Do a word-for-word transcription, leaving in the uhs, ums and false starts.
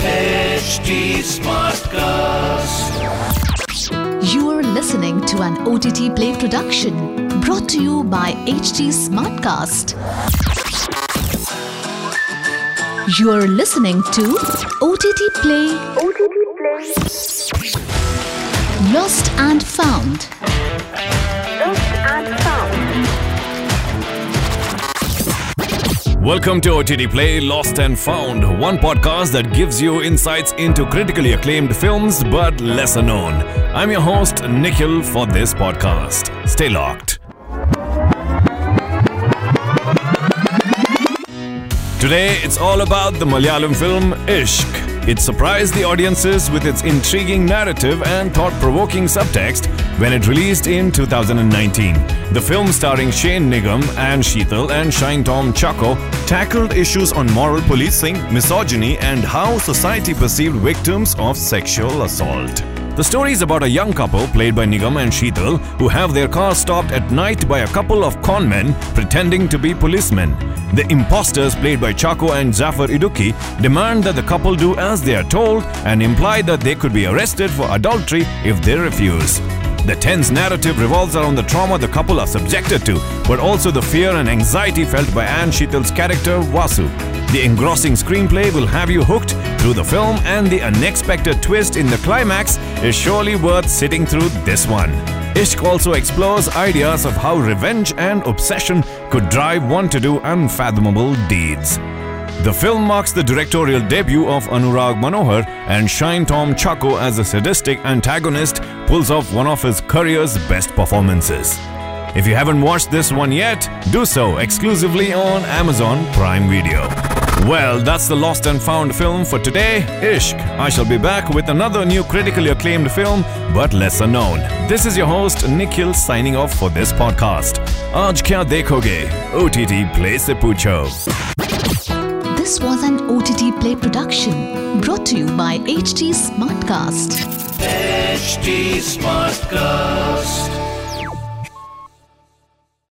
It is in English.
H T Smartcast. You are listening to an O T T Play production brought to you by H T Smartcast. You are listening to O T T Play. O T T Play. Lost and Found. Lost and Found. Welcome to O T T Play Lost and Found, one podcast that gives you insights into critically acclaimed films but lesser known. I'm your host Nikhil for this podcast. Stay locked. Today, it's all about the Malayalam film Ishq. It surprised the audiences with its intriguing narrative and thought-provoking subtext when it released in two thousand nineteen. The film, starring Shane Nigam, Ann Sheetal and Shine Tom Chacko, tackled issues on moral policing, misogyny and how society perceived victims of sexual assault. The story is about a young couple played by Nigam and Sheetal who have their car stopped at night by a couple of con men pretending to be policemen. The imposters played by Chacko and Jaffer Idukki demand that the couple do as they are told and imply that they could be arrested for adultery if they refuse. The tense narrative revolves around the trauma the couple are subjected to, but also the fear and anxiety felt by Ann Sheetal's character Vasu. The engrossing screenplay will have you hooked through the film, and the unexpected twist in the climax is surely worth sitting through this one. Ishq also explores ideas of how revenge and obsession could drive one to do unfathomable deeds. The film marks the directorial debut of Anurag Manohar, and Shine Tom Chacko as a sadistic antagonist pulls off one of his career's best performances. If you haven't watched this one yet, do so exclusively on Amazon Prime Video. Well, that's the Lost and Found film for today, Ishq. I shall be back with another new critically acclaimed film, but lesser known. This is your host Nikhil signing off for this podcast. Aaj Kya Dekhoge? O T T Play se poocho. This was an O T T Play production brought to you by H T Smartcast. H T Smartcast.